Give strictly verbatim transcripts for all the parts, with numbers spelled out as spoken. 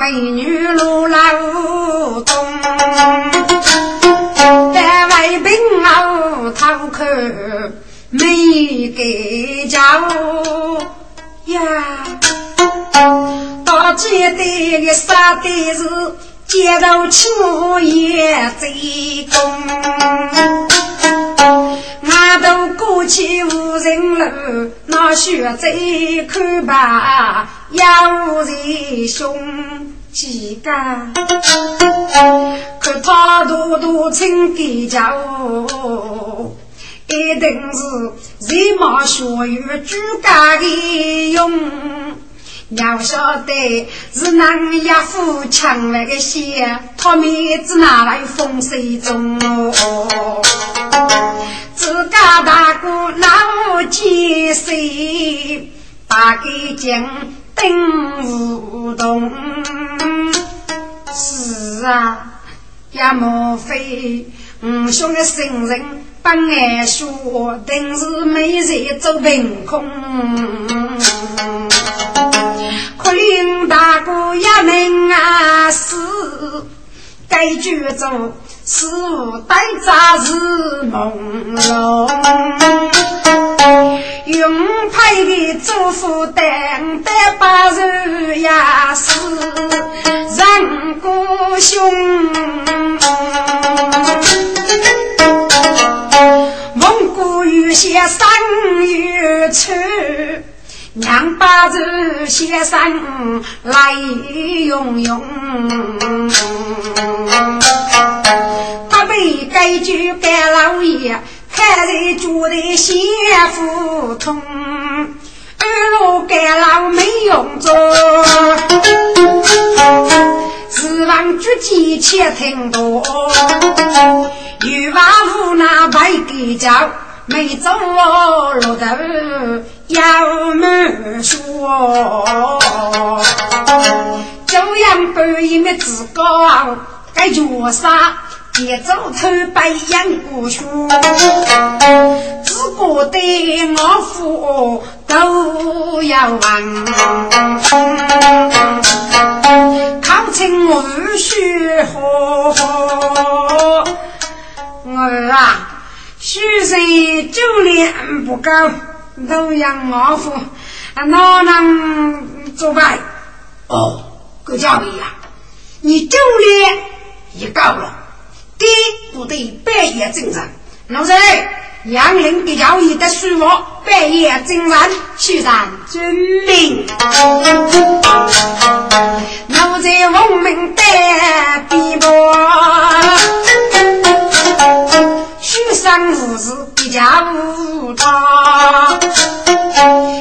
给女路来无动，在外边熬讨口没给教呀，到街的个啥的是街头吃也最公。我都过去无人路，那学贼看吧，也无人凶几个。看他多多请给家伙，一定是人马学有主家的用。要晓得是南也富强那个些，他们只拿来风水中哦。自家大哥拿我几岁，大概将定无动。是啊，也莫非我兄的圣人把俺说，定是没人走凭空。可怜大哥也命啊死，该举走。是待杂日朦胧，用派的祝福等待把日也是人孤兄，蒙古雨歇三月初，娘把日歇三来用用。该句该老爷看在住的媳妇痛，二路该老没用做指望自己且听多与娃妇那白给家没走路的要没说就样不一面自高该做啥也走头白羊骨书只顾对我父都要忘靠近我是何我啊是谁就脸不高都要我父那能做白哦够教育啊你就脸也高了对不对半夜精神老师杨林给姚姨的书我半夜精神去上遵命老师文明的地步书上无事给家务他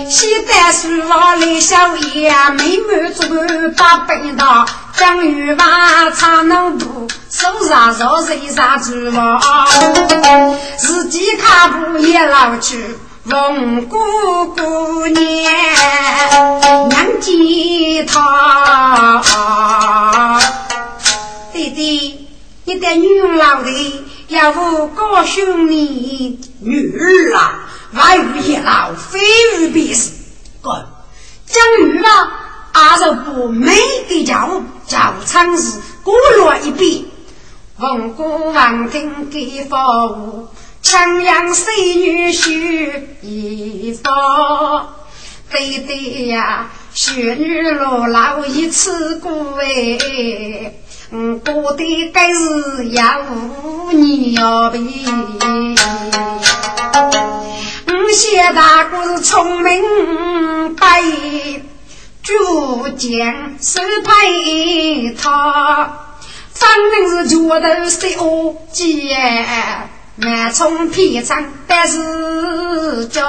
现在书我的小爷没没做八本道将鱼把茶弄毒手上手谁杀之我自己卡布也老去翁姑姑娘娘吉他弟弟你的女老的要不告诉你女儿啦外语也老非语必死滚将鱼吧阿寿不没给家务早餐时孤落一笔文姑王听给佛务强阳水女婿一佛对对呀雪女落老一次故为嗯过的该是要无你要比嗯谢大姑是聪明白逐渐失败他反正是觉得是恶极满从皮长但是这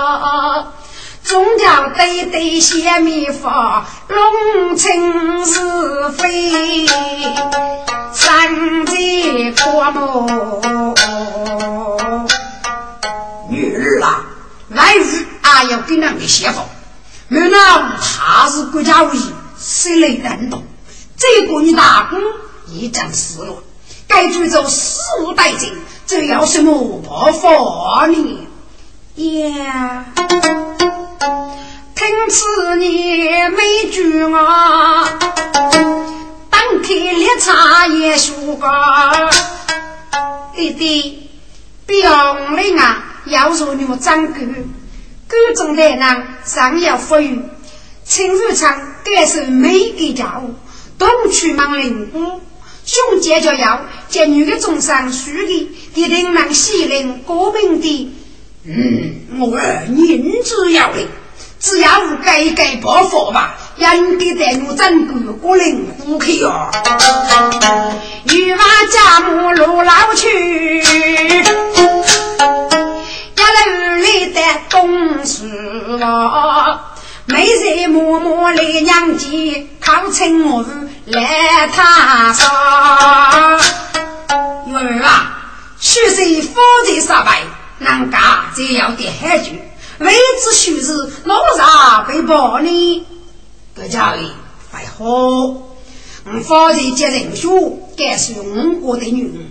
宗教对对邪迷法弄清是非三界过目女儿啊来日啊要跟那个邪法没那他是国家危谁来难懂这个你打工一战死了该追走四五代金这要什么不佛你呀、yeah. 听此你没句啊开了茶叶树干一滴表里啊要说你们张狗各种的人上要富裕请日常该是没给家务东去忙领悟兄姐就要见女的中上书里给人让西人国民的嗯我人之要领只要我该该保护吧人给带我真不过领悟去哟女娃家母路老去家里的东西了每日默默的娘姐靠亲我来他说女儿啊许是佛的沙白人家这要的海军为之许是老啥被保呢各家里还好佛的接人书该是用我的女人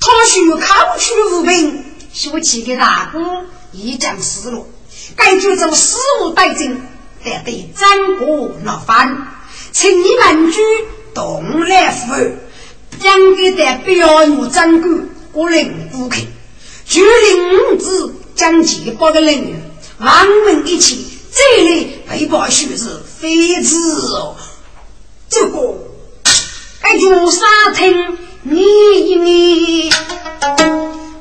他许靠去无病修起的大功一将失落该就走十五代尽得对战国闹翻请你们去懂来服将给得表有战国我领不可举领子将其报的领域王们一起这类陪报许是非自由这个该就沙听你你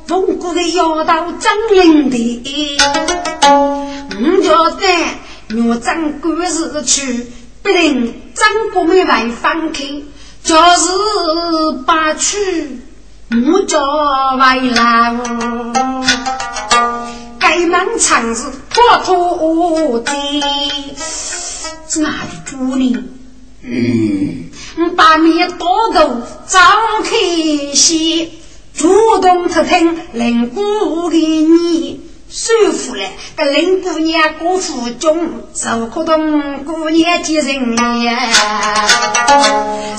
中国的要到张领地我觉得我张国是去不能张国没来放弃就是把去我就来了该忙场是破土的这哪里住呢嗯把你多多早开心主动特听人姑给你舒服了跟人姑娘姑父中受苦动姑娘的人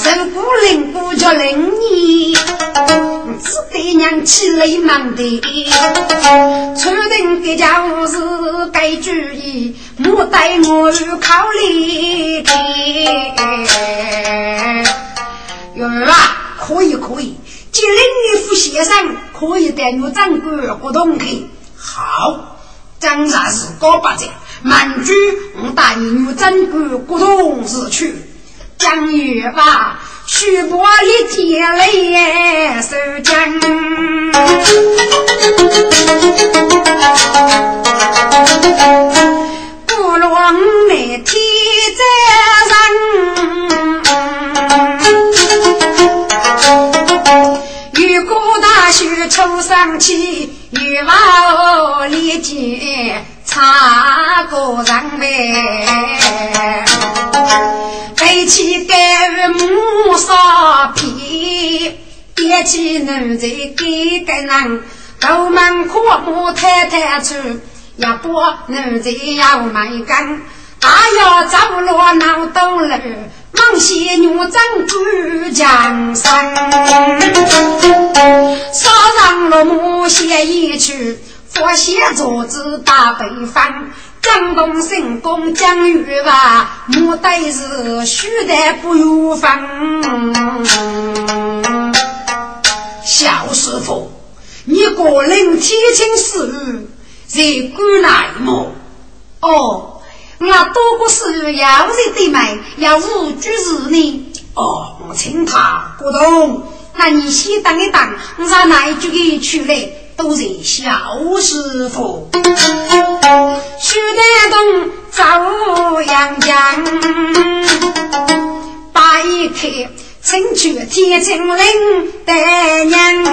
人姑人姑叫人你只得娘起来忙的出定给家务事该注意莫带我考虑的有啊可以可以既然你副先生可以带我张国国东去好张啥是高八者满居我带你我张国国东市去江雨吧去不理解了也受江不论每天在上抽上去与我理解差个人呗背起给母烧皮别起女子给给人都门阔母太太去要不女子要买干大要走落脑兜了望些女张主江山烧上了母鞋一曲佛鞋走之大北方江东圣公江雨吧母带是虚的不如方小师傅你果能提亲事这归来么哦我多过是要是对买要入居日呢哦我请他不懂那你先等一等我在哪一句去嘞都是小师傅去得动早阳江把一刻请去贴近领的人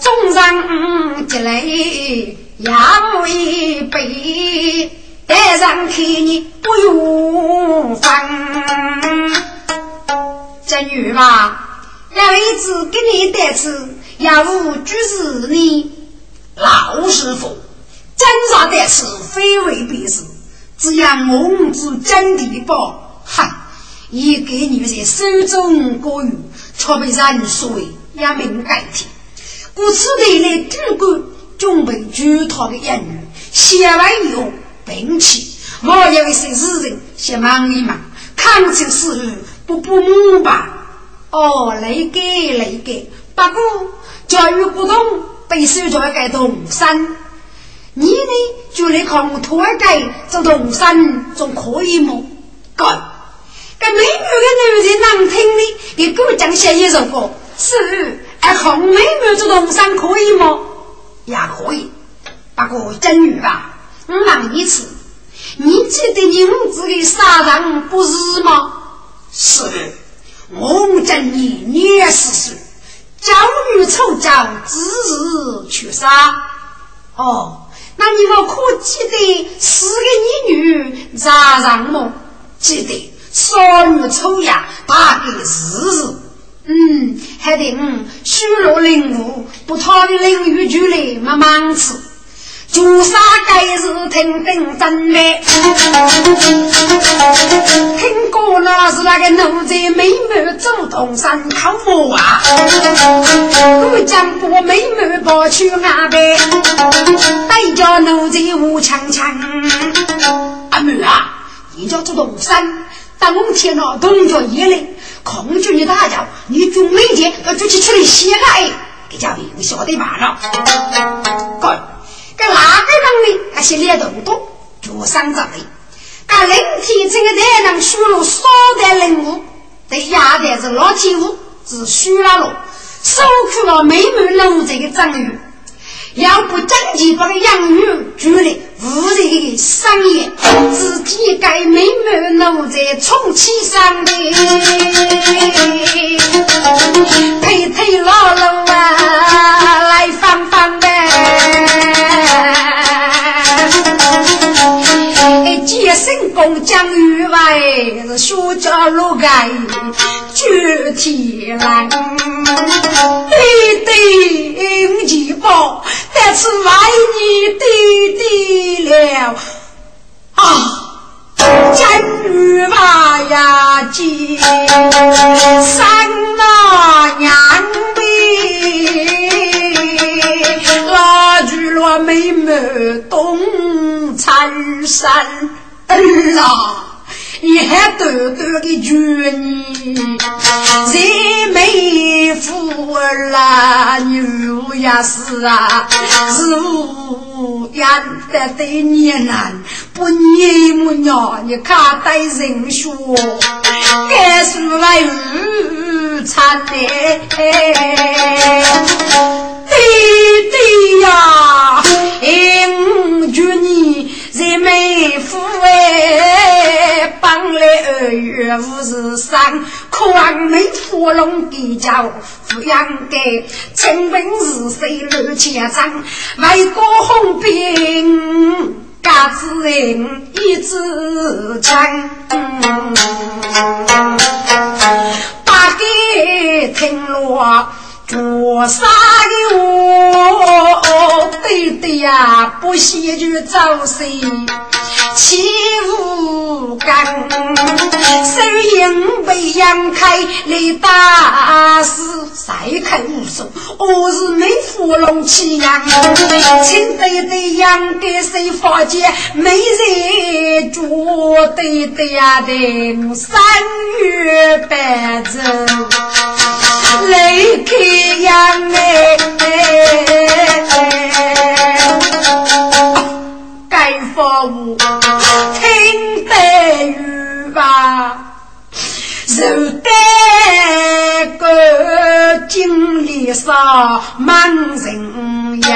中上进来要一杯带上去你不用烦真女吧要一直给你带吃要不就是你老师傅真啥带吃非为必死只要我是真的报哈也给你们这手中国语错别人水也没改天故此的来这个准备举他的言语写完以后并且我也为谁是人写忙一忙看清事不不母吧？哦，累给累给，不过教育不同，被收在个东山。你呢，就来看我拖街做东山，总可以么？干，个美女个男人难听的，给狗讲些一首歌，是哎，看美女做东山可以么？也可以，不过真女吧，我忙一次。你记得你儿子的杀人不是吗？是，我正你廿四岁，教育臭教，只是去杀。哦，那你们可记得十个女女杀人吗？记得，少女臭呀，大概是是。嗯，还得嗯，虚罗领悟，不讨的领域就来慢慢吃。朱砂盖是听听真的，听过那是那个奴才美妹走东山靠我啊，我将把美妹抱去那边，带着奴才无强强。阿妹啊，你叫做东山，当天啊动作也累，恐惧你大叫，你就每天要出去处理乞丐，给家兵晓得罢了。滚！个哪个人呢？还是脸动动，脚上着力。个人体这个才能输入少的人物，这压的是老天物，只输了了，收去了美满路这个章鱼，要不争气把个养鱼举了，无力的商业，只体该美满路在冲起上的，推推老路啊，来放放的。身功将于外是修家路改具体来对对应急报但是外你对对了啊将于外呀记三大娘的拉举了妹妹东参山儿啊，你还多多的劝你，谁没福啦？你如也是啊，是无言的对你难，不你母娘你看待人说，该说来无惨的，对对呀，哎，劝你。人没富哎，帮来二月五十三，可望没火龙给家抚养给，成本是谁六千张，外国红兵，家子人一支枪，把给听落。做啥的我对对呀，不惜去造谁欺负干，谁应被阳开来打死，谁看无数，我是没芙蓉起阳，亲对对阳给谁发觉，没人做对对呀的三月白子。雷克阳哎，该放我听得雨吧，受得个经历上满人样。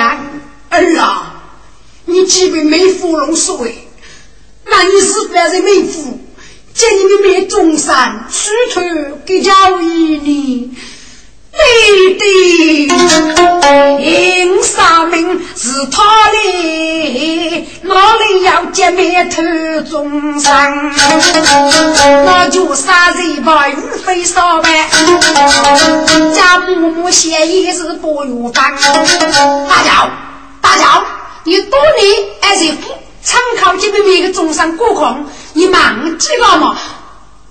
儿啊，你既被梅芙蓉说哎，那你是不是梅芙？见你们没中山，石头给交易你。对对，因啥名是他的，哪里要见面头中伤，那就杀人吧，与非烧呗。家母母写一是不有方，大脚大脚，你多年二十五，参考这边每个中伤过空，你忙知道吗？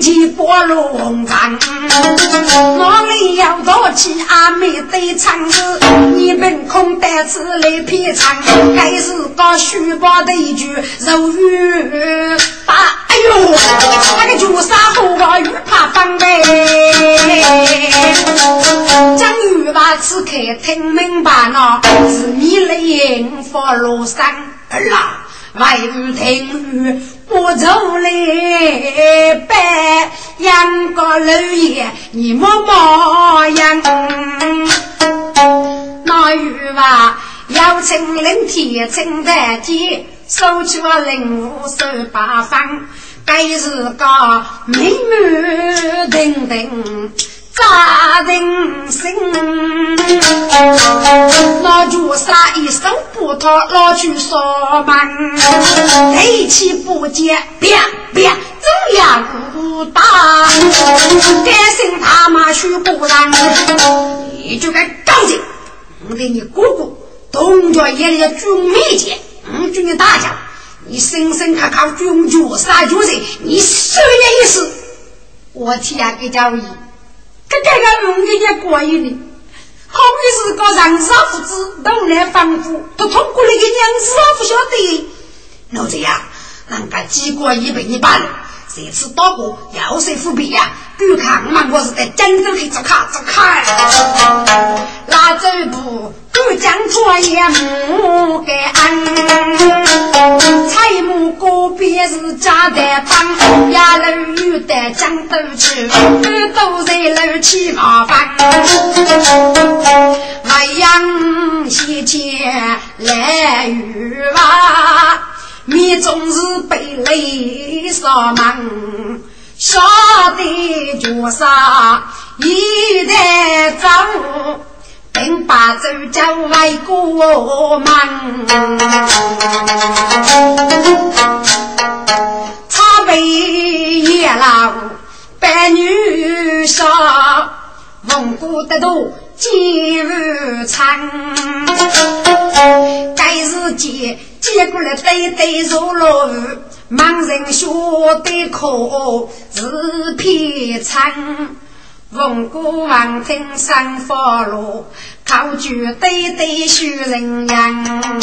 气波罗红掌，哪里要到起阿妹对唱子，你本空带子来配唱，该是搞虚报的一句柔语把，哎呦，那个就啥后啊鱼怕放呗，张鱼吧此刻听明白呢，是你来迎佛罗山儿啦。外语听语不走嘞，白养个老爷你莫莫养。那语话要成人体成代替，手去了领悟手八方，该是个美女定定。扎人心，老主杀一生不讨，老去说门，黑气不接，变变这样不打，该姓他妈去不然，你就该干净。我给你姑姑，东家爷爷军妹姐，嗯，军的大家，你生生看看军主杀主谁，你什么意思？我替俺给教你。这个农民也过瘾呢，好比是个人少妇子，都来反腐，都通过那个人少妇晓得。老子呀，人家几个一百一百了，谁吃多过，要谁腐败呀？不看嘛，我是在江州去做卡做卡。拉走步，不讲错也不给安。菜木锅边是家的帮，鸭肉有的江都吃，都在楼去麻烦。外洋西街来雨哇，你总是被雷扫忙。晓得就啥一代走，并把走叫外国门，茶杯也老白女少，蒙古的都今日餐，该日节接过来对对肉肉盲人学的口是皮长，文古王听上佛路，考据对对许人样，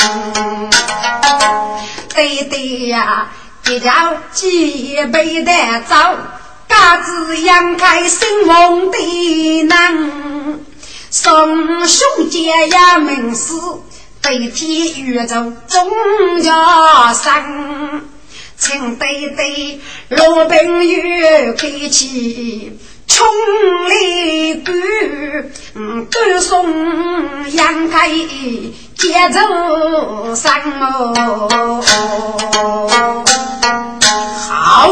对对呀，一条几辈的走，嘎子扬开新梦的能，送兄姐呀名师，对天宇宙中家生。请对对罗宾月开起冲雷鼓，歌颂阳开节奏三哦。好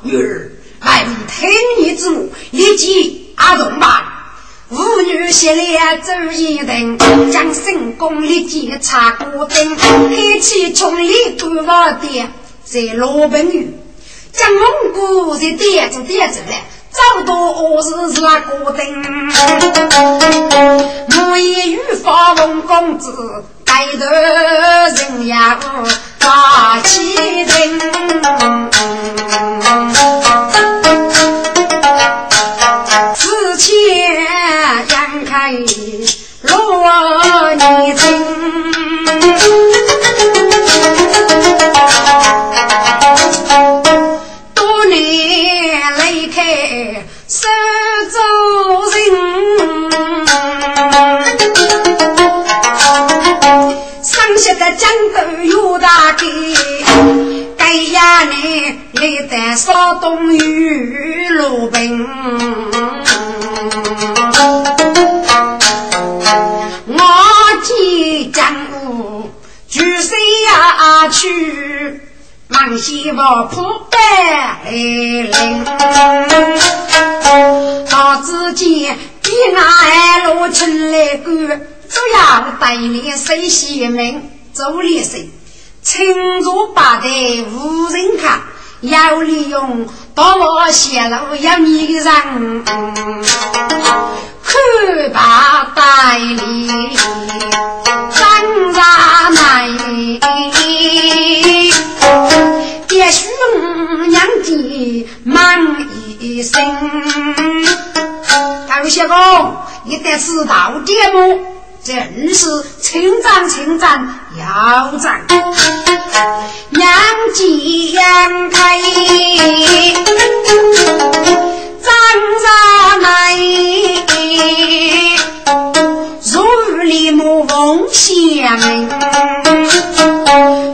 女儿，来听你之母以及阿龙吧。妇女系列走一等，将身功立即插骨钉，黑气冲力鼓我的。在罗本宇将蒙古在点子点子的找到我是是那个灯，我也与法文公子带着人呀打起灯，此前杨开罗你听江都有大地，该呀你你得少东雨路兵，我记江湖举谁呀去，忙西我铺白领，到自己比那路城来过，只要带你谁惜命。周立生清楚八代无人看，要利用把我泄露要你的人，去吧带你张家奶别寻娘的忙一生。大陆谢公一得知道节目真是情赞情赞要赞杨继杨开赞赞来如里母翁香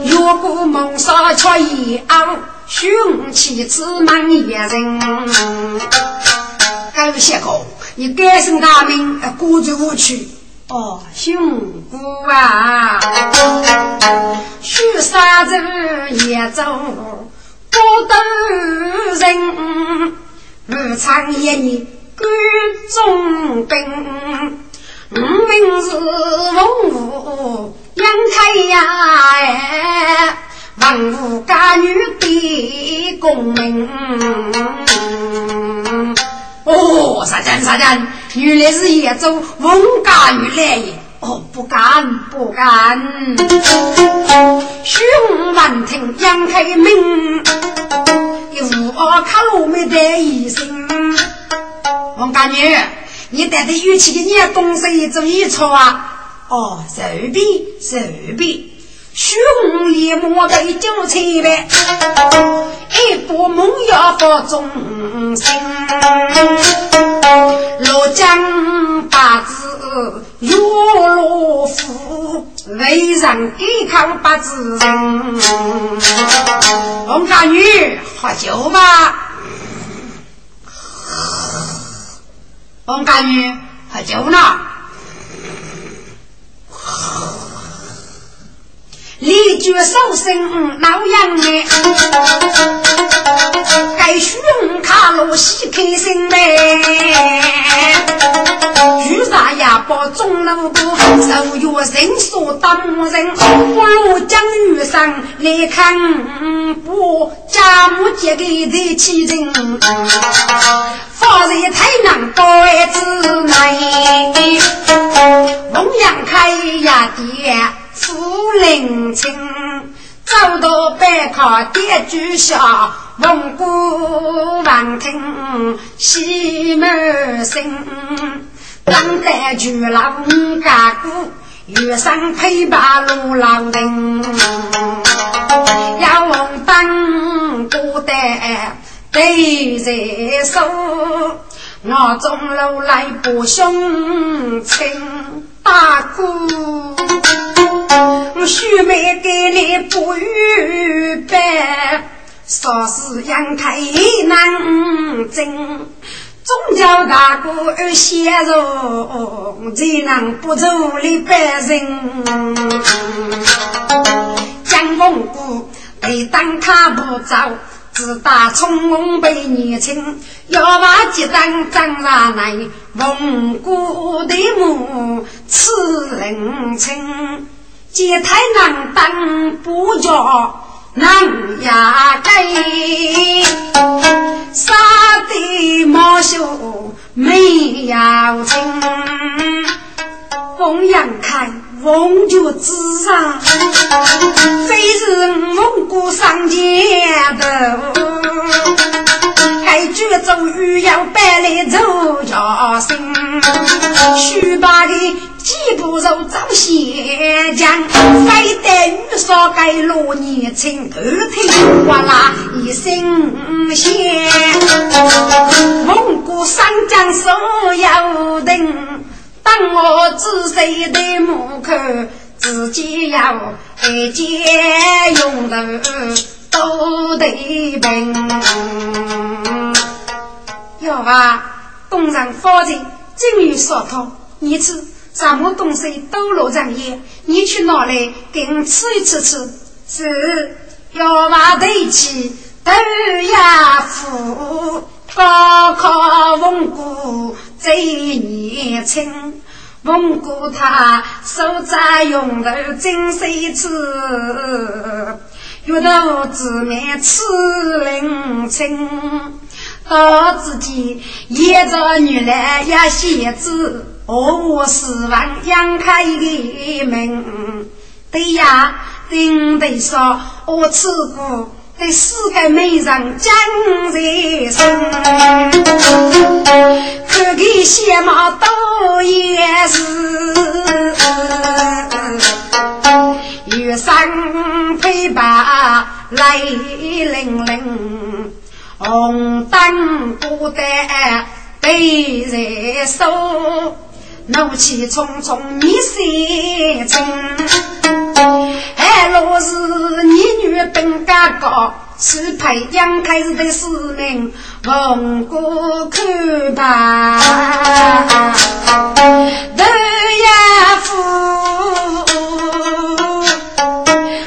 若不蒙杀却以傲雄起自满野人该不谢口你改姓大名孤注无趣哦兄姑啊许啥子也走不得人日常夜里各种病明明是文武杨太呀文武家女的功名哦啥人啥人原来是也走文家女来也哦不敢不敢徐洪万听杨开明一无二卡路没得一生文家女你带着玉器的你的东西走一撮啊哦随便随便徐洪里莫得就七呗一波梦要和众生罗江八字有罗福为人给看八字人红卡女喝酒吧王家女喝酒呢李觉受生老样的该寻卡路西开心的雨撒呀包中路不受有人所当人不如将雨上来看不家母姐给的气人放在太难过的滋味翁阳开呀爹夫人情走到白卡跌住下问古望听西门生当代住老五家姑月上陪把路老人要往当古代对着手我中楼来不胸情大姑须没给你不预备说是杨太难争宗教大哥而写入只能不走的百姓江公姑被当他不早只打从蒙被年轻要把几张张拿来蒙古的母刺人情这太难当不着难呀给杀的毛秀没要听翁阳开翁就知上非是蒙古上街的该去走雨要白里走着心须把你既不走走血浆非得雨所该落你情而听我啦一声谢蒙古上将手要定当我自谁的母口自己要一借用的都得病有啊工人发展正与所通一次什么东西都落上夜你去哪里给你吃一吃吃是要把对起都要付高考翁姑最年轻翁姑他手在用的真是吃有的只面吃人情到自己也着女来呀写字哦死亡杨开的门对呀定得说我吃过对四个美人将这生可给些毛都来零零红灯不得被热手怒气冲冲你是真哎若是你女本家高是培养开始的使命蒙古去吧都要负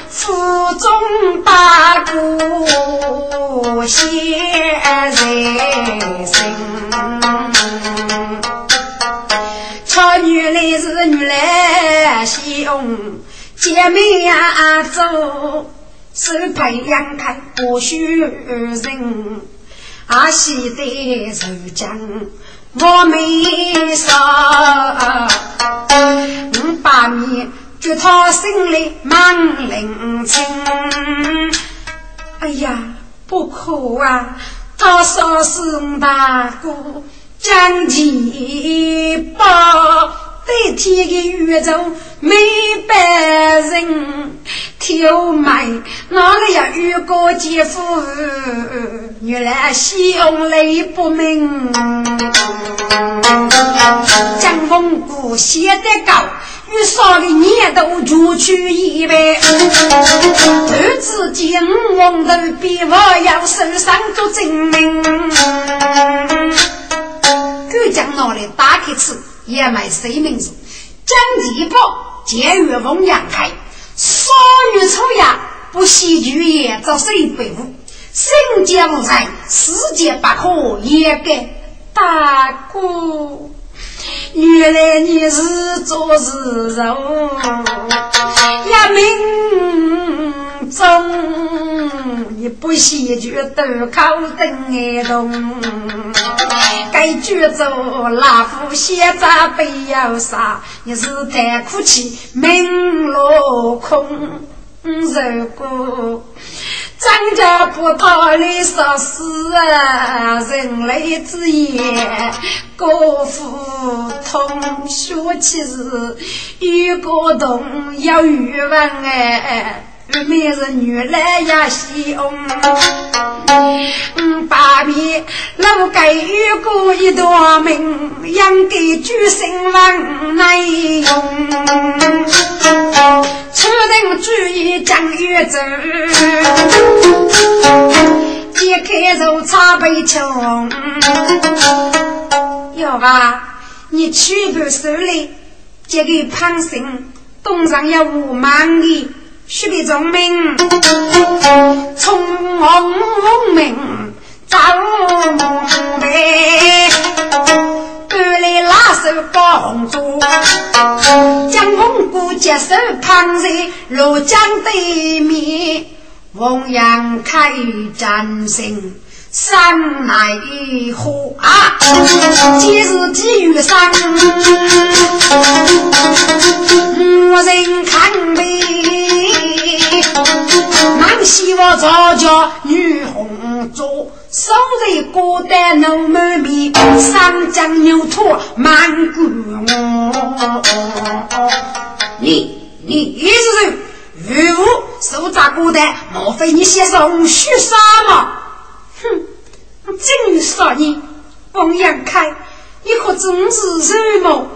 负中八股写人生超女来是女来西翁姐妹啊走是培养开不许人阿西的手将我没说我把你就掏心里忙领情哎呀不哭啊他说是大姑将你抱对天的宇宙没白人挑买哪里有遇过姐夫原来西翁雷不明江风谷写得高遇上的你也都出去一杯而自己我的比我要身上做证明就将哪里打开吃也买谁名字将几步节约翁养开少女丑呀不喜剧也遭谁背负圣洁无才世界百科也给大姑原来你是做事人呀命中你不喜剧都靠灯也懂该举走拉夫现在被要杀你是太哭泣命落空如果张家不逃离杀死啊人类之眼过腹痛说起是与过冬要与万哎没人女来呀西翁嗯爸比老改遇过一朵名养给巨星万来用出人注意将月走解开肉茶杯穷要吧你去不手里这个胖行动上要五万里学的聪明，聪明早明白，半来拉手搞红烛，将红姑接手盘在罗江对面，弘扬开战心，山来火啊，今日几雨山，无人看悲。南西我早教女红烛手里过得脑门面三江牛兔满古你你一直是如手扎过得莫非你先生去杀吗哼真有杀你王阳开你可真是什么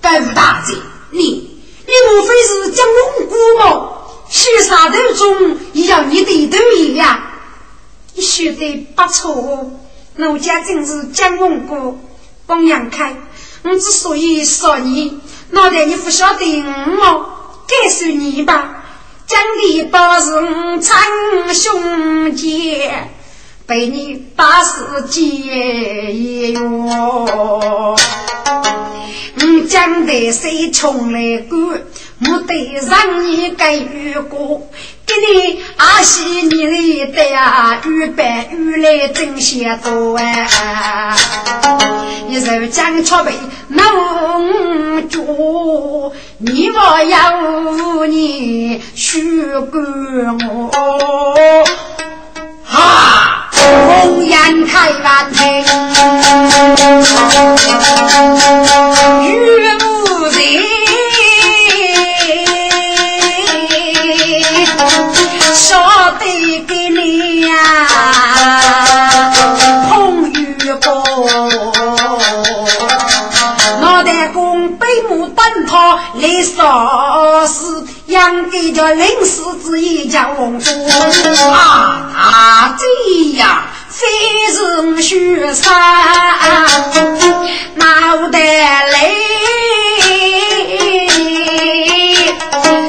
白无大姐你你莫非是江龙姑吗许啥都中也要你的都一样你许得不错那我家正是江翁国汪洋开我之所以说你脑袋你不晓得我告诉你吧江里包容长兄弟被你打死解哟我将得谁穷来过我得让你改遇过给你阿西你里的啊预备预来正些多啊你就将错备弄住你我要你许过我哈红颜开万天与无人说得给来烧死，养给着临时之一家王中啊，这样非是虚山脑袋来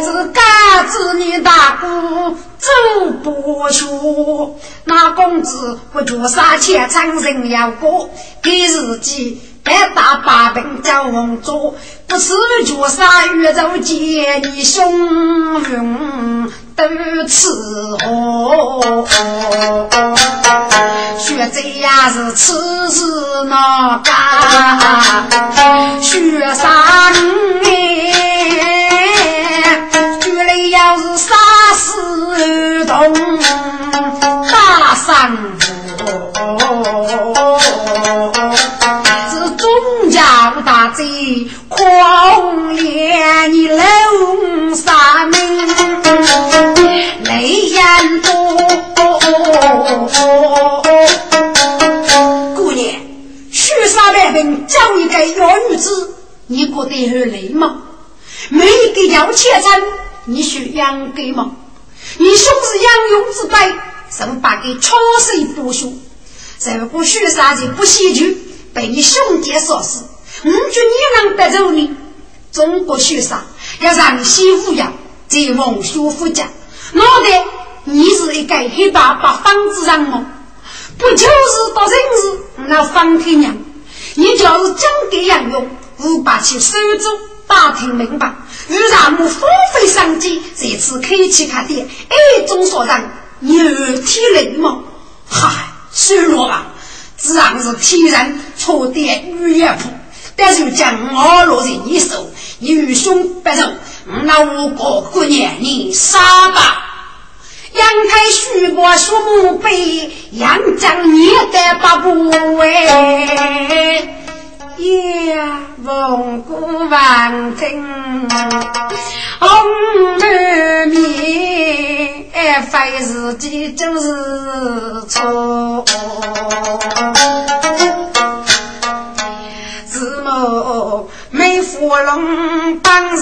自家子女大姑真不说，那公子不觉杀切长人要过给自己白打把本叫王座，不是觉杀越走街你凶云都伺候，学这样是吃是哪个学杀人，学来要是杀死东大山河，是中将大贼狂野你楼杀命雷烟多，姑娘，许三百人叫你个幺女子，你过得有累吗？没给姚切参，你学养给吗？你兄是杨勇之辈，什么把给出水不输？如果许三人不惜去，被你兄弟所死，我觉你能得走呢？中国许三要让西富养，这王叔父家。我的你是一个黑爸把房子让我不就是到人日那房天娘你就是真给人用无把其收走大庭明白如让我风飞上机这次可以去看店一种所让你耳提雷梦嗨虽然吧自然是天然错点预约谱但是将我落在你手你与兄白手那我哥姑娘你杀吧杨开许我说墓碑杨将你的把不为夜风孤晚听红妹妹爱非自己就是错自谋没芙蓉当时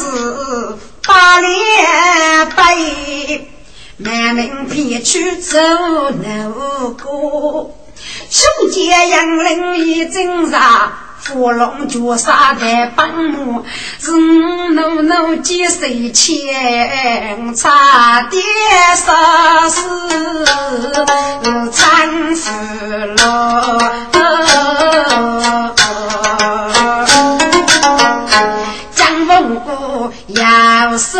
八连杯满门撇去走难过兄弟杨林一挣扎芙蓉脚杀的帮我人怒怒几岁前差点杀死惨死了要手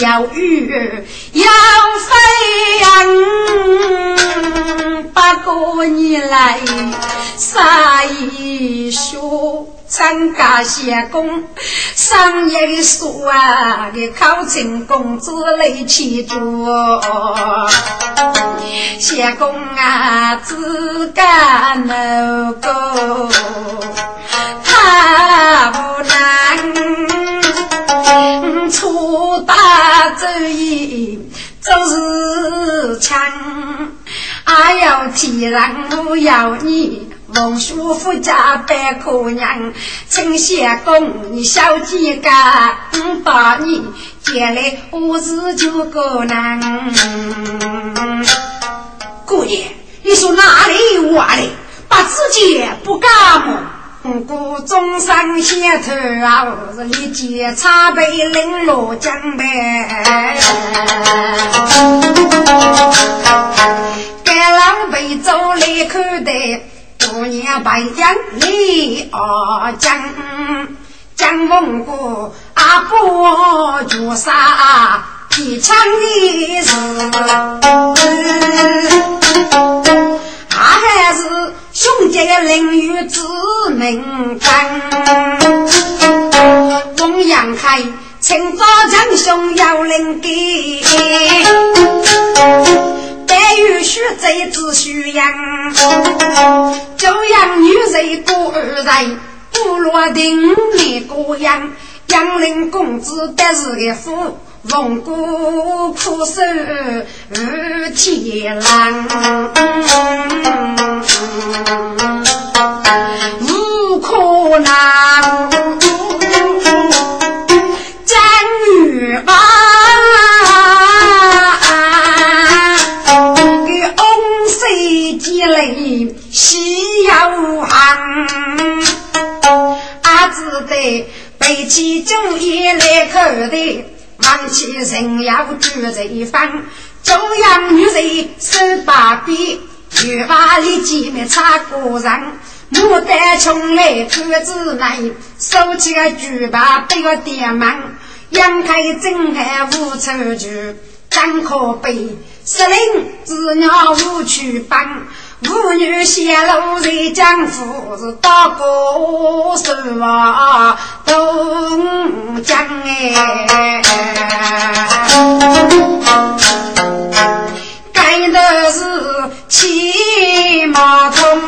要雨要飞扬八个你来杀一宿参加社工商业的书啊给考勤工作来去做社工啊自甘能够他不能出大主意就是强还要体让不要你王叔父家白姑娘称谢公你小几个五把你接来五十九个男姑娘你说哪里我里把自己不干嘛古中山县头啊，是立即茶杯零落江呗。该浪被走来看的，多年白杨里啊江，江风过阿婆就杀皮枪的事，他还是。兄弟的领域之名干翁阳开请早将兄要领给白玉须贼子虚阳周阳女贼孤儿在部落顶美国阳杨林公子得是个夫翁姑苦守日天狼无可能西有寒，阿子的北起正义来口的，王起人要住在一方，中央女人手把臂，女娃里姐妹插果然。牡丹穷来兔子来，手起个举把被个点满，阳台正开无愁愁，张可悲，十零子鸟无去帮，妇女泄露在江湖，是大哥手啊东江哎，干的是骑马通。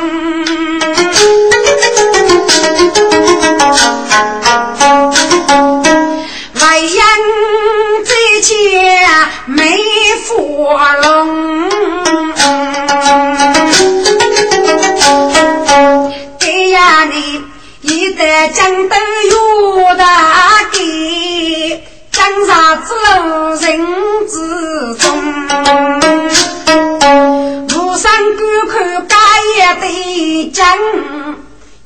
江都有大地，江沙之路人之中，庐山观看家业的江，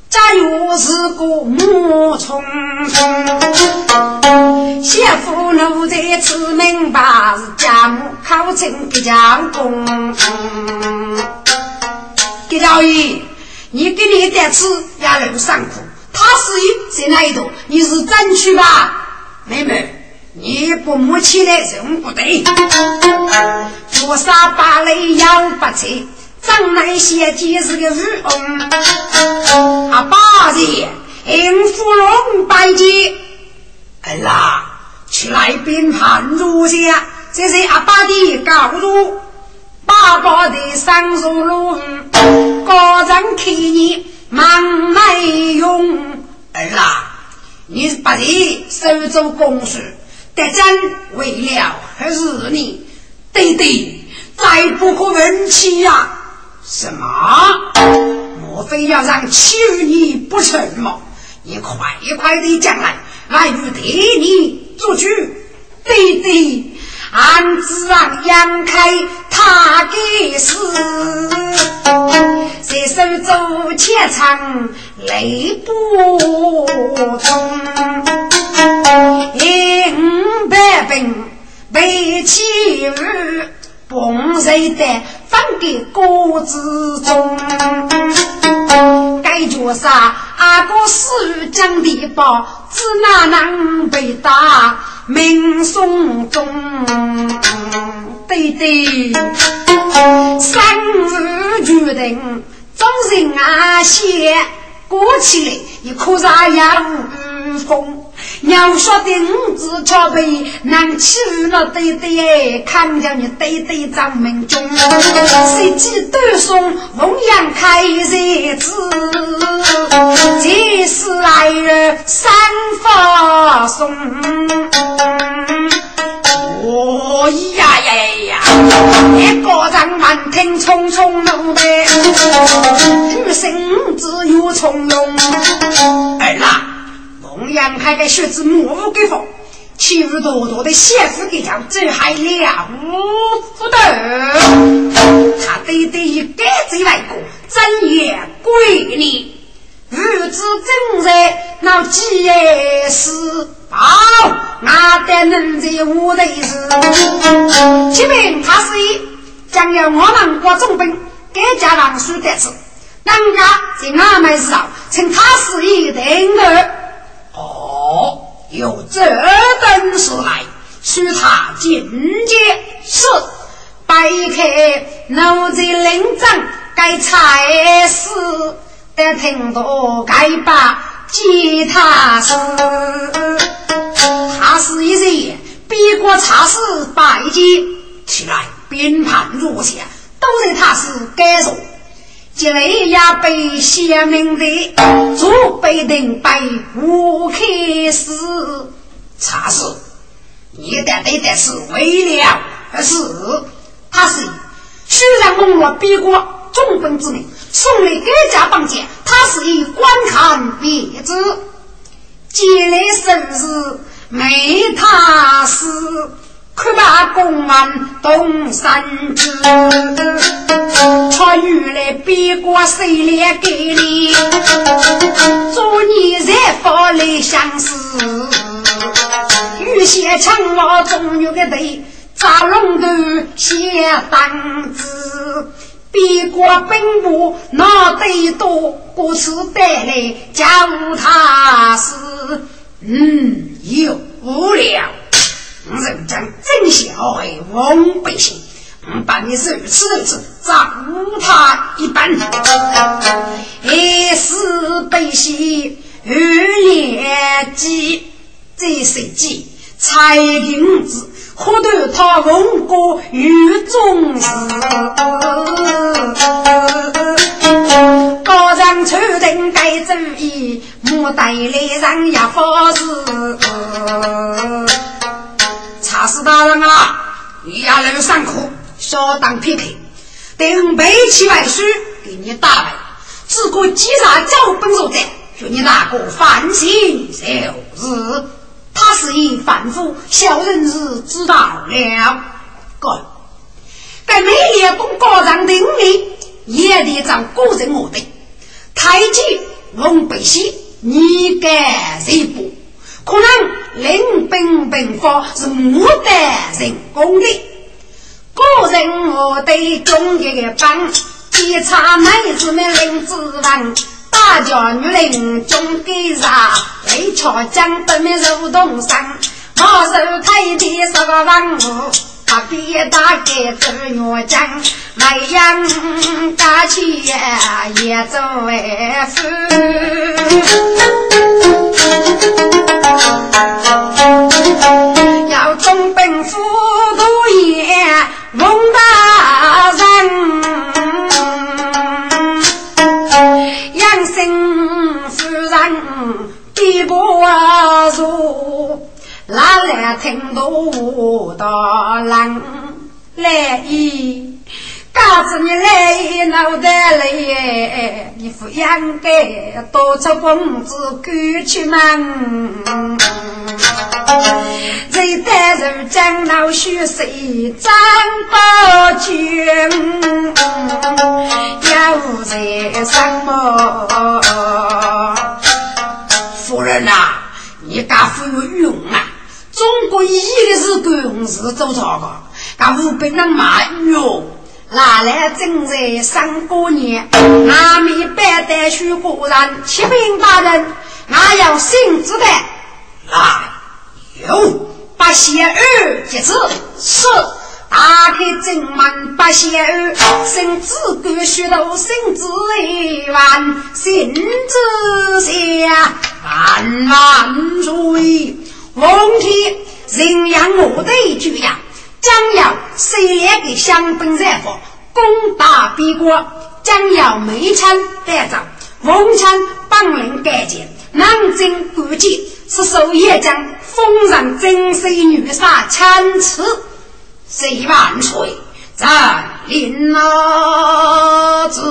家园是个木丛丛，媳妇奴才此明白是家母靠近给家公，给家爷，你给你在此压楼上苦。他是一谁那一头，你是战区吧？妹妹，你不摸起来人不对。左沙八雷腰不垂，张来写记是个日翁。阿爸的，迎芙蓉白鸡。哎啦，去来边盘路些，这是阿爸的高度。爸爸的上树路，高人看你。忙来用儿啦，你把你手中公事得真为了何日你对对再不可闻气呀？什么？莫非要让欺于你不成吗？你快快的将来来与替你做主，对对俺自然扬开他的事，随手走切场雷不通，银白本被欺辱，崩碎的放给锅子中，该脚上阿哥是将地包，自那能被打命送终，对对三日决定终身阿些过起来，你哭啥呀无风要说的五子朝被难欺了，对对看着你对对张明中谁知对送弘扬开日子，这是来人三发送哦呀呀呀！一个人满庭匆匆弄的，女生只有从容。儿啦，弘扬开个学子模糊给否？欺负多多的媳妇给讲，这还了不得？他对对一个子外国，真也归你。日子正在闹几夜事，好，那得能在我的意思。前面他是一将要我们国重兵给家郎书得吃，人家在俺们手，请他是一定的。哦，有这等事来，使他境界是摆开脑子领章该才是。得听到该把吉他是他是一些逼过茶事百计起来边盘入下都是他是该手这类呀被邪命的主被定被无开始茶事你得得得是为了而是他是虽然跟我逼过重本之名送来各家帮家，他是以观看别之，积累甚至没他事，可把公安动三之。他女来背过谁来给你做你在法来相思欲写长老中有个对杂龙的写当子背过本部脑袋多故事带来家务他是嗯有无聊人将真小黑王百姓把你手吃肉吃砸无他一般也是悲喜而劣迹这谁迹才灵子或者他文过于众子高山出人该注意莫带来人也发誓查死大人啊你要来上口稍当批评等背起外书给你大败自古击杀照本守则说你那个反省受日他是一反复小人是知道了哥该美丽公高长的你也得长个人我的台记龙北西你该谁不可能人本本法是我的人工的个人我对中间的帮一查男子们人之王大家女人中给啥被吵将本面柔动上我是太地什么王母把别打给这我将买羊大去也走为夫要中本夫都也龙大人养生夫人比不住哪来听到我的人来意告诉你来脑袋里你不应该多出公子歌曲们这代人将老学谁张宝君要在什么夫人啊你敢富有用啊中国一的是公司做错的敢富被人骂用拿来正在三过年那米白带去果然七品大人哪有性质的来有把邪恶解字是打开正门把邪恶甚至割血都甚至一万甚至些万万岁王天人养我的巨养将要谁也给香槟在火攻打逼国将要每餐带走王餐帮人改建南京古迹是守夜将封上真是女杀参持谁万岁占领老子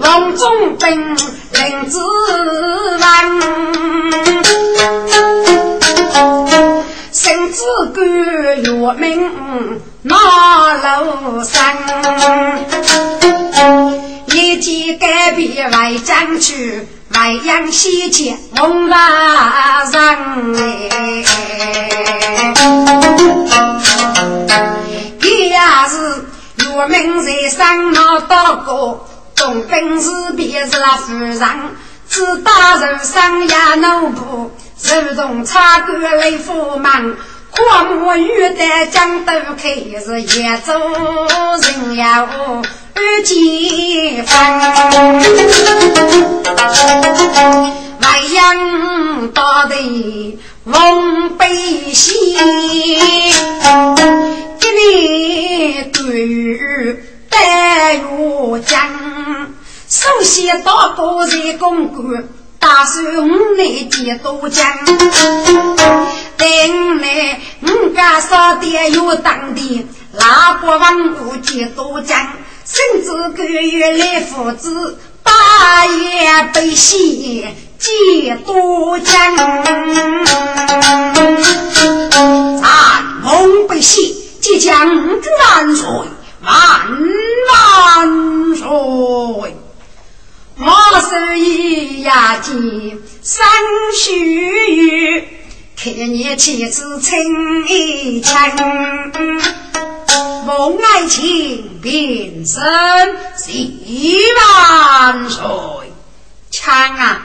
王中兵领之王身子骨有名闹楼山一起改变外将去外洋西界蒙拉上一呀是我们在上闹到过总兵是别是那夫人自大人上呀脑部自动插个雷锋忙过母语的将都开始也走人呀哦二级方外洋大地王北西今日对于戴如江首先到国际公馆大水五内几都江等来五个少点有当地拉国王国几都江甚至个月来父子八月被戏几都江咱蒙百姓，即将万岁万万岁！我是一牙尖三须臾，看你妻子亲一亲，我爱卿平身喜万岁！强啊！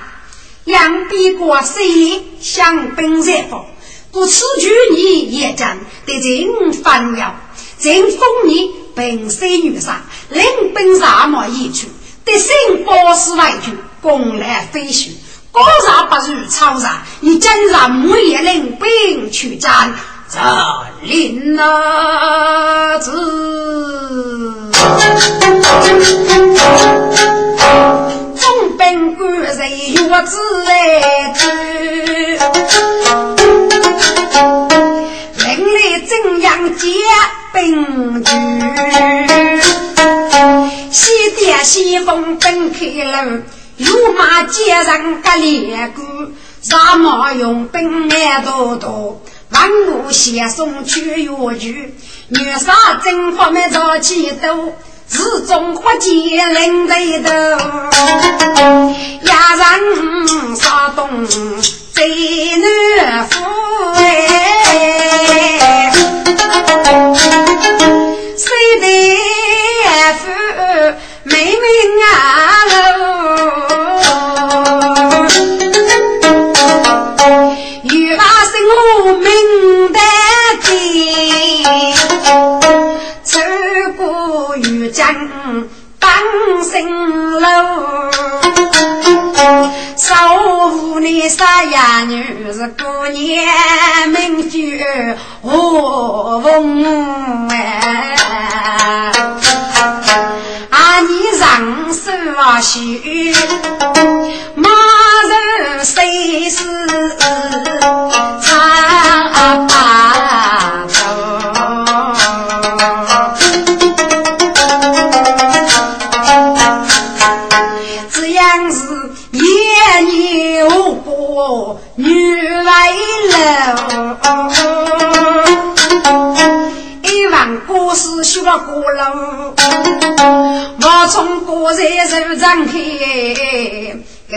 杨必国虽想本热风，不此举你也将得人反了，人封你本虽女杀，人本杀莫一去。得信波斯外族，攻来非虚，高杀不如超杀，你真杀没也能兵去战，这林哪子？中本官人岳子来之，人类怎样结本局？西点西风奔开楼，有马街上隔裂骨，啥毛用奔来多多，万物先送去药局，女杀真方面着急斗，始终不见人对斗，压人啥东最难服哎，谁的妹妹啊喽，欲把生活明得见，走过雨江当生楼，少妇的沙哑女是姑娘名句何风哎。上手啊许马人谁是差把头，这样子也牛过女来了，一万故事学过了，我从国人手张开，这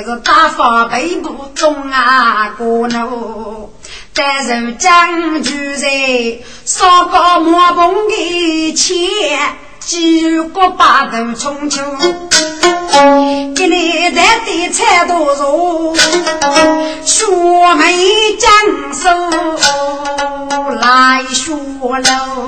是大法被不中啊过路，但是将军人烧高莫崩的钱，只顾把头冲球，给你的地菜多肉，说没将手来说喽。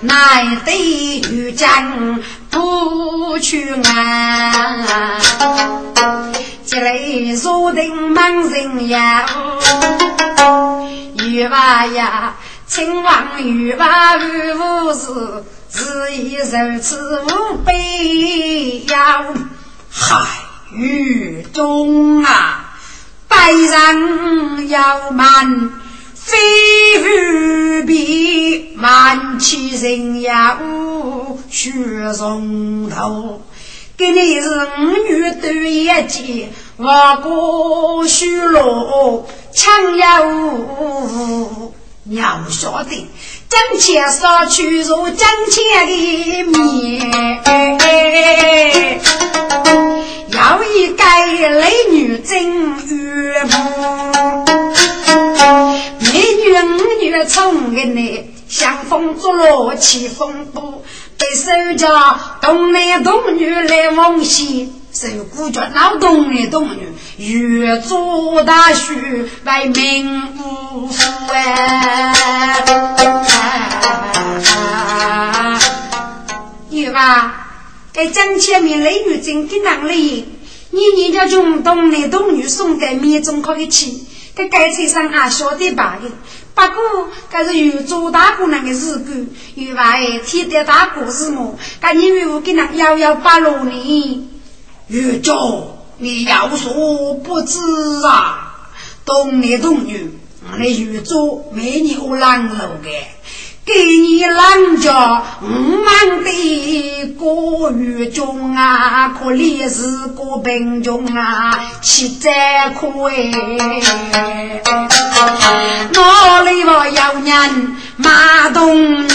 乃对于将不去安，这类若定忙人呀，与娃呀，亲王与娃无事，是一人之无悲呀，海雨中啊，百人要满。非日比满其人呀，无须从头。给你是五女对一起，我过虚落，强呀无。你要晓得，真切少去如真切的面，要一改雷女真月母。女儿冲给你，像风作落起风波，被手家东男东女来往西，手鼓着老东男东女，越做大事为民无福哎！女吧，该张前面雷雨真给难哩，你人家从东男东女送在面中可以去。这该车上啊，晓得吧？不过，这是有做大姑娘的事故，有外天的大故事么？这你又给那幺幺八六呢？岳家，你要说不知啊，懂男懂女，我的岳家没你我难了的。给你拦着五万的国语中啊，可历史国本中啊，七在可哎，我来我要人马东女，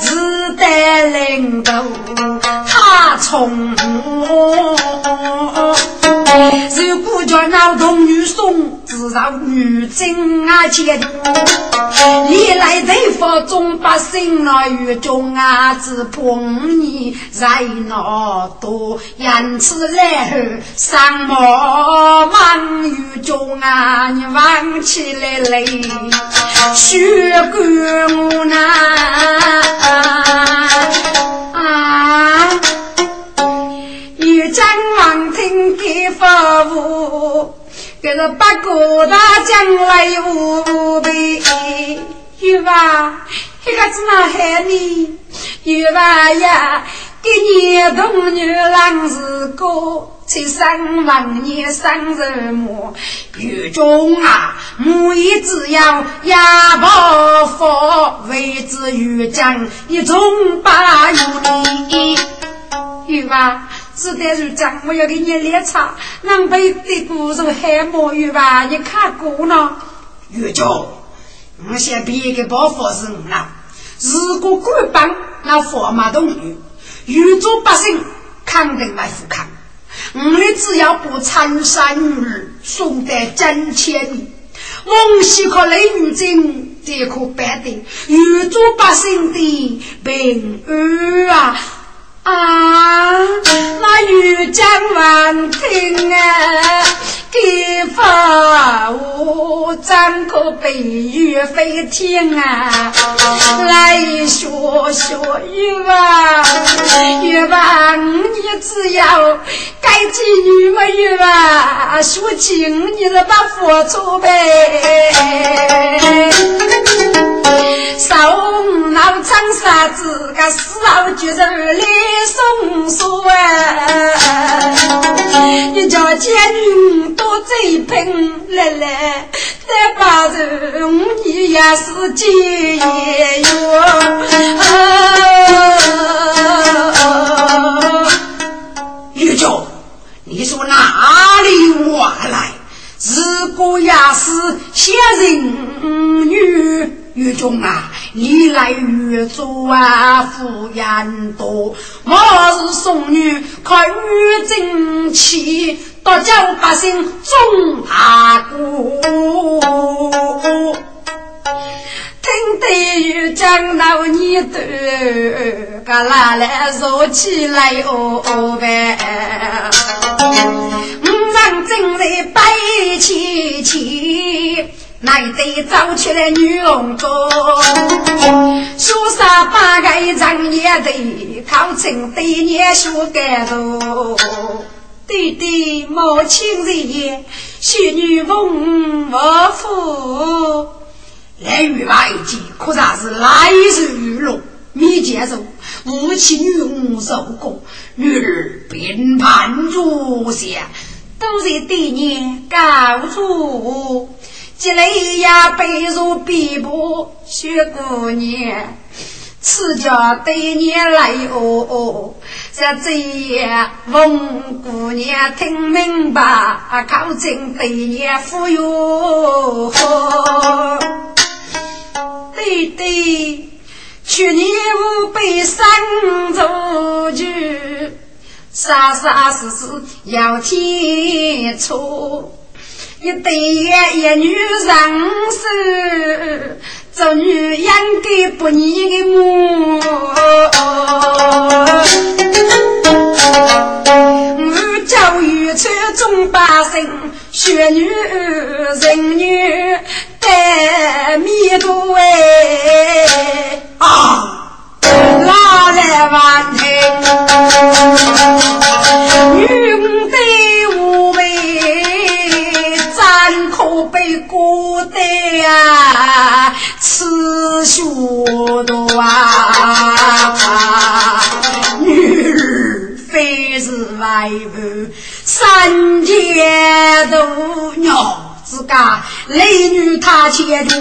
是得领导他从我。如果叫老童女送，至少女真啊切度。你来对佛中把心来与中啊，只碰你在那多，因此来后上莫忙与中啊，你忘起来嘞，学干我呐啊！将王庭给发布，给这八个大将来无备，有吧？这个子哪害你？有吧呀？给你童女郎是个。七三万年三日末，雨中啊，母一只要哑巴佛为之雨将，你总把有你，有吧？只得如将，我要给你列查，南北的故事还没有吧？你看过呢？岳教，我先别个包佛是我啦。如果官帮那佛马东女，有做百姓肯定来富康。我们只要不参山女，送得真千里。往西可雷女精，这可白的，有做百姓的平安啊！啊，那女将王庭啊，给发我张口被雨飞天啊，来学学雨吧，雨吧，你只要该记女嘛雨吧，学情你的把佛出呗。少老长沙子个死老就是二来送书啊！你叫监狱多嘴喷来来，再把人你也是解药啊！玉州，你说哪里我来？自古也是仙人女。狱中啊，你来狱中啊，福缘多。我是送女，看狱正气，到教百姓种大果。听得有讲到你的，噶拿来揉起来哦呗。五常正在摆起起。来得早起来女红妆，学啥八个长也得靠成对年学干多，对对母亲日夜，许女翁我夫，来与外界可啥是来日娱乐，没节奏，无情女红受过，女儿便盘住些，都是对年高处。这里呀被如比不学姑娘赤脚对你来哦哦在这夜问姑娘听明白靠近对你富有对对去年我被三周去傻傻死死要提出一对一女人是做女人给不你的母我教育出众百姓学女人女得密度哎啊拉来完成女母的无为口被孤的呀，吃素的啊，女儿非是外婆，三姐都娘自家雷女他前途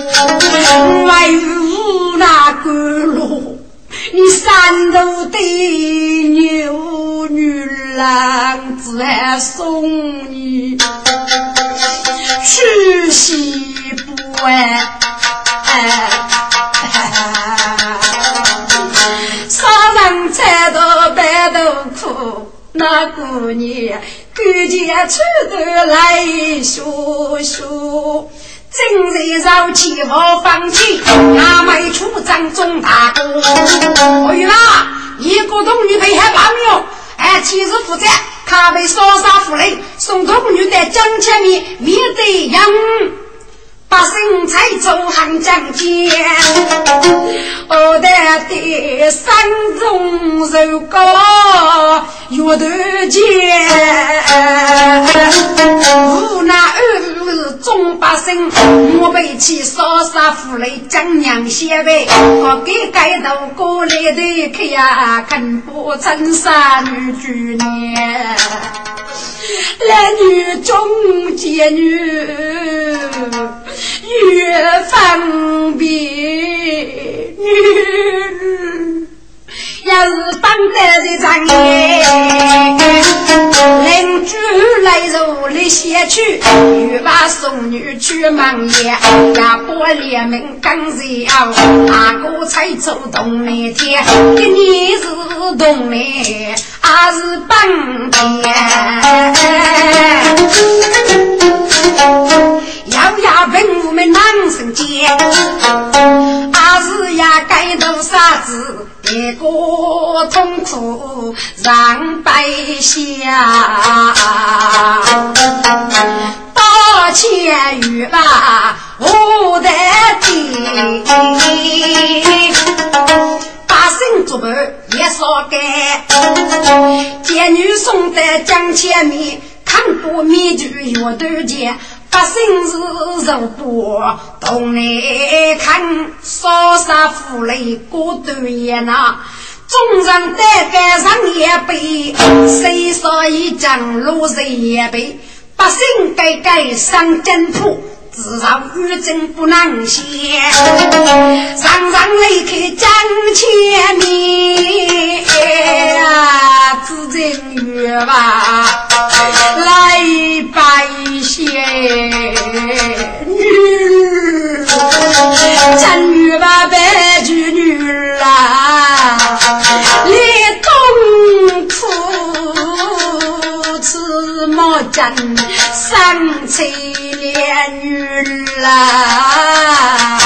外无那个路你三头的牛女郎子还送你去西不哎上人才到白头苦那姑娘赶紧出头来说说正在绕起我放弃阿妹出张中大哥我与他一个东女陪还把命哎其实负责咖啡烧杀腐类送东女的江千米灭对阳把身材走行江街我的第三种手高有的街无那二中把身我被其烧杀腐雷江娘些呗我给该到过来的可呀看不成杀女居年来女中介女越方便女要是帮得这张脸邻居来揉的些去女把送女去忙也那波脸门刚才阿哥才走动那天给你是动的阿是帮的要要问我们男生姐阿是呀该到啥子一个痛苦让白下到千余吧我的地把身做门也说给见女送的江千米看过米酒有对姐把身子肉不动来看烧杀腐雷过头也那众人带该上也背谁说一讲路谁也背把身该该上真处至少与真不能歇上上来去讲前面自证月吧来拜谢女咱女吧白居女啦你痛苦此莫讲三千年女啦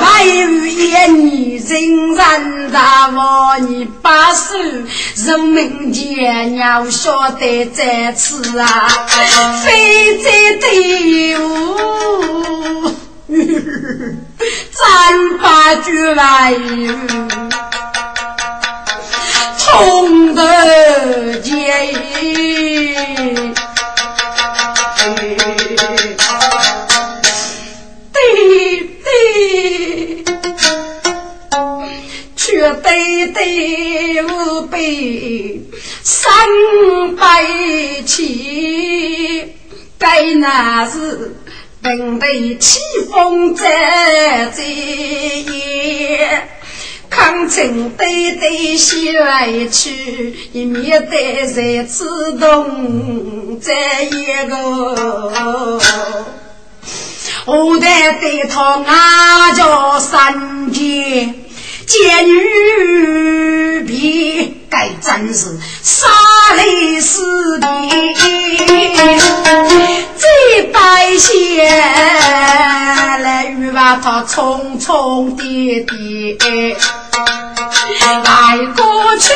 白夜女真然大我你把手人民间要说的这次啊非这队伍咱把句来痛的结义却对对无悲三百起该那是本被起风在这夜抗争对对西来去一面对在自动这一个我的对头那叫三姐见女比该真是杀雷死的这百姓来与他匆匆的的来过去